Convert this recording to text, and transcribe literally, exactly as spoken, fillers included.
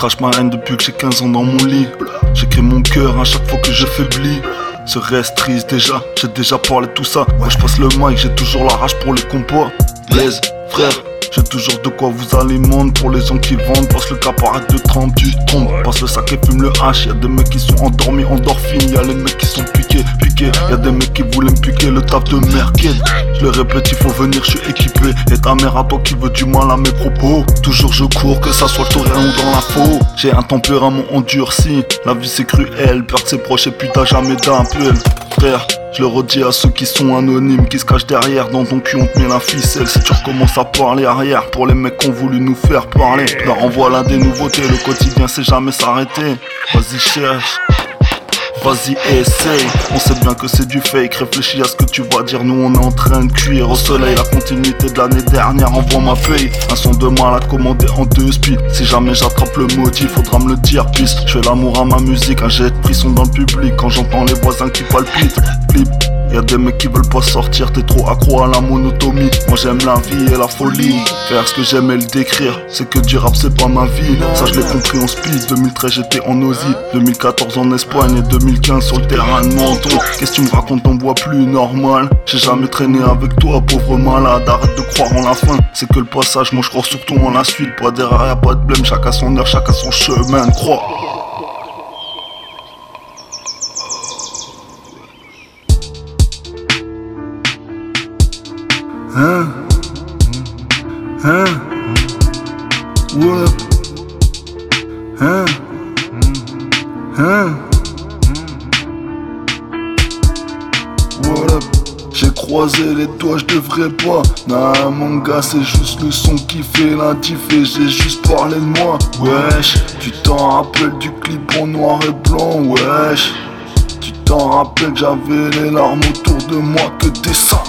Crache ma haine depuis que j'ai quinze ans dans mon lit. J'écris mon cœur à chaque fois que je faiblis. Je reste triste déjà, j'ai déjà parlé de tout ça. Moi je passe le mic, j'ai toujours la rage pour les compois. Laisse, frère, j'ai toujours de quoi vous alimenter. Pour les gens qui vendent, passe le caparette de trempe, tu trompes. Passe le sac et fume le hache. Y'a des mecs qui sont endormis, endorphines. Y'a les mecs qui sont piqués, piqués. Y'a des mecs qui voulaient me piquer le taf de merquette. Je le répète, il faut venir, je suis équipé. Et ta mère à toi qui veut du mal à mes propos. Toujours je cours, que ça soit le torrent ou dans la faux. J'ai un tempérament endurci. La vie c'est cruel, perdre ses proches et puis t'as jamais d'appel. Frère, je le redis à ceux qui sont anonymes, qui se cachent derrière. Dans ton cul on te met la ficelle. Si tu recommences à parler arrière, pour les mecs qui ont voulu nous faire parler, leur envoie là des nouveautés. Le quotidien c'est jamais s'arrêter. Vas-y cherche, vas-y essaye. On sait bien que c'est du fake, réfléchis à ce que tu vas dire. Nous on est en train de cuire au soleil. La continuité de l'année dernière, envoie ma feuille. Un son de malade commandé en deux speed. Si jamais j'attrape le maudit, faudra me le dire. Peace, je fais l'amour à ma musique. Un jet de frisson dans le public quand j'entends les voisins qui palpitent. Flip. Y'a des mecs qui veulent pas sortir, t'es trop accro à la monotomie. Moi j'aime la vie et la folie. Faire ce que j'aime et le décrire, c'est que du rap c'est pas ma vie. Ça je l'ai compris en speed, deux mille treize j'étais en Aussie, deux mille quatorze en Espagne et deux mille quinze sur le terrain de Menton. Qu'est-ce que tu me racontes, on voit plus normal. J'ai jamais traîné avec toi, pauvre malade, arrête de croire en la fin. C'est que le passage, moi je crois surtout en la suite. Pas derrière, y'a pas de blême, chacun son heure, chacun son chemin, crois. Hein? Hein? Ouais. Hein? Hein? What up? J'ai croisé les doigts, je devrais pas. Nah mon gars, c'est juste le son qui fait l'indiff et j'ai juste parlé de moi. Wesh, tu t'en rappelles du clip en noir et blanc, wesh. Tu t'en rappelles que j'avais les larmes autour de moi, que t'es ça.